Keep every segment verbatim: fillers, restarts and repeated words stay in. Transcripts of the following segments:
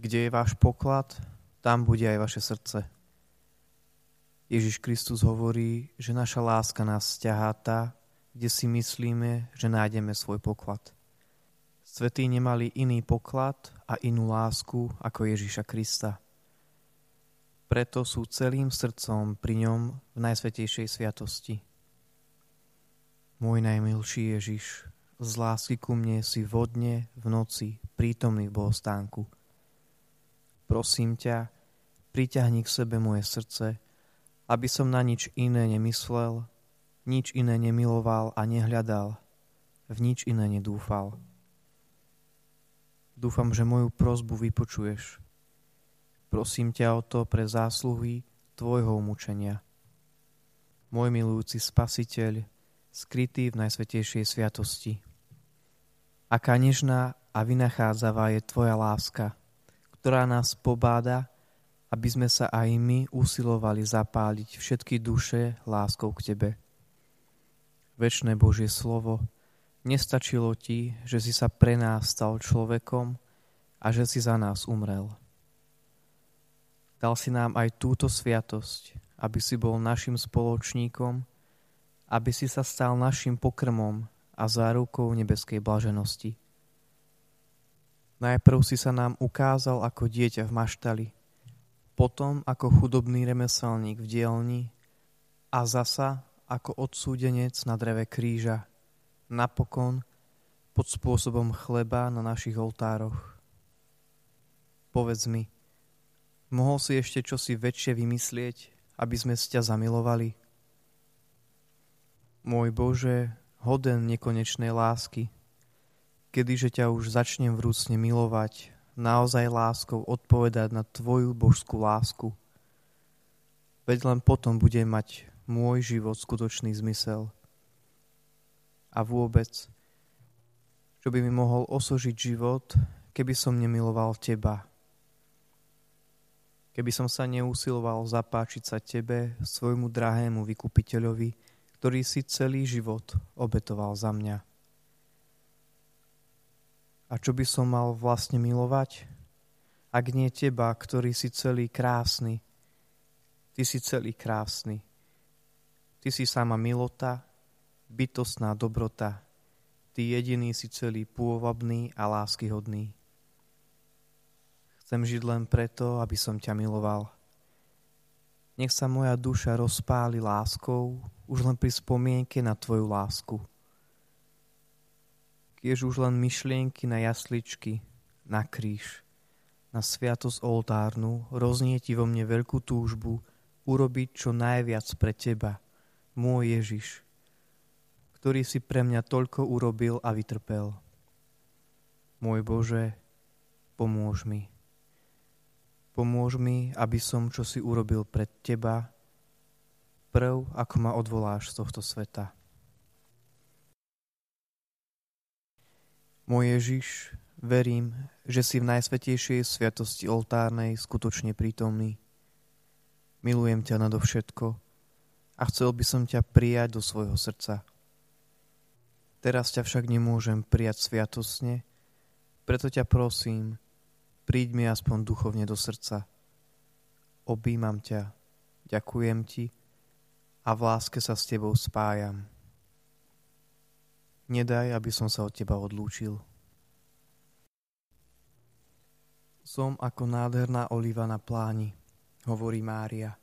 kde je váš poklad, tam bude aj vaše srdce. Ježiš Kristus hovorí, že naša láska nás ťahá tá, kde si myslíme, že nájdeme svoj poklad. Svätí nemali iný poklad a inú lásku ako Ježiša Krista. Preto sú celým srdcom pri ňom v najsvätejšej sviatosti. Môj najmilší Ježiš, z lásky ku mne si vodne v noci prítomný v bohostánku. Prosím ťa, priťahni k sebe moje srdce, aby som na nič iné nemyslel, nič iné nemiloval a nehľadal, v nič iné nedúfal. Dúfam, že moju prosbu vypočuješ. Prosím ťa o to pre zásluhy tvojho umučenia. Môj milujúci Spasiteľ, skrytý v najsvätejšej sviatosti. Aká nežná a vynachádzavá je tvoja láska, ktorá nás pobáda, aby sme sa aj my usilovali zapáliť všetky duše láskou k tebe. Večné Božie slovo, nestačilo ti, že si sa pre nás stal človekom a že si za nás umrel. Dal si nám aj túto sviatosť, aby si bol našim spoločníkom, aby si sa stal našim pokrmom a zárukou nebeskej blaženosti. Najprv si sa nám ukázal ako dieťa v maštali, potom ako chudobný remeselník v dielni a zasa ako odsúdenec na dreve kríža. Napokon pod spôsobom chleba na našich oltároch. Povedz mi, mohol si ešte čosi väčšie vymyslieť, aby sme ťa zamilovali? Môj Bože, hoden nekonečnej lásky, kedyže ťa už začnem vrúcne milovať, naozaj láskou odpovedať na tvoju božskú lásku. Veď len potom bude mať môj život skutočný zmysel. A vôbec, čo by mi mohol osožiť život, keby som nemiloval teba. Keby som sa neusiloval zapáčiť sa tebe, svojmu drahému vykupiteľovi, ktorý si celý život obetoval za mňa. A čo by som mal vlastne milovať? Ak nie teba, ktorý si celý krásny. Ty si celý krásny. Ty si sama milota, bytostná dobrota, ty jediný si celý pôvabný a láskyhodný. Chcem žiť len preto, aby som ťa miloval. Nech sa moja duša rozpáli láskou už len pri spomienke na tvoju lásku. Kiež už len myšlienky na jasličky, na kríž, na sviatosť oltárnu roznieti vo mne veľkú túžbu urobiť čo najviac pre teba, môj Ježiš, ktorý si pre mňa toľko urobil a vytrpel. Môj Bože, pomôž mi. Pomôž mi, aby som čo si urobil pre teba, prv ako ma odvoláš z tohto sveta. Môj Ježiš, verím, že si v najsvätejšej sviatosti oltárnej skutočne prítomný. Milujem ťa nadovšetko a chcel by som ťa prijať do svojho srdca. Teraz ťa však nemôžem prijať sviatosne, preto ťa prosím, príď mi aspoň duchovne do srdca. Objímam ťa, ďakujem ti a v láske sa s tebou spájam. Nedaj, aby som sa od teba odlúčil. Som ako nádherná oliva na pláni, hovorí Mária.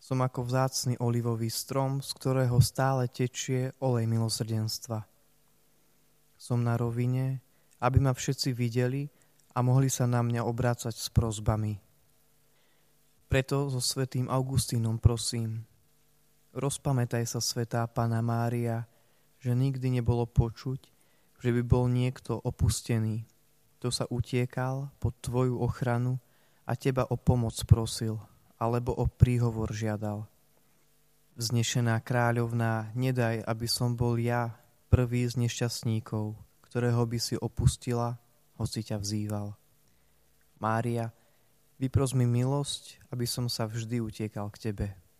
Som ako vzácny olivový strom, z ktorého stále tečie olej milosrdenstva. Som na rovine, aby ma všetci videli a mohli sa na mňa obrácať s prosbami. Preto so svätým Augustínom prosím, rozpamätaj sa, svätá Panna Mária, že nikdy nebolo počuť, že by bol niekto opustený, kto sa utiekal pod tvoju ochranu a teba o pomoc prosil alebo o príhovor žiadal. Vznešená kráľovná, nedaj, aby som bol ja prvý z nešťastníkov, ktorého by si opustila, hoci ťa vzýval. Mária, vypros mi milosť, aby som sa vždy utiekal k tebe.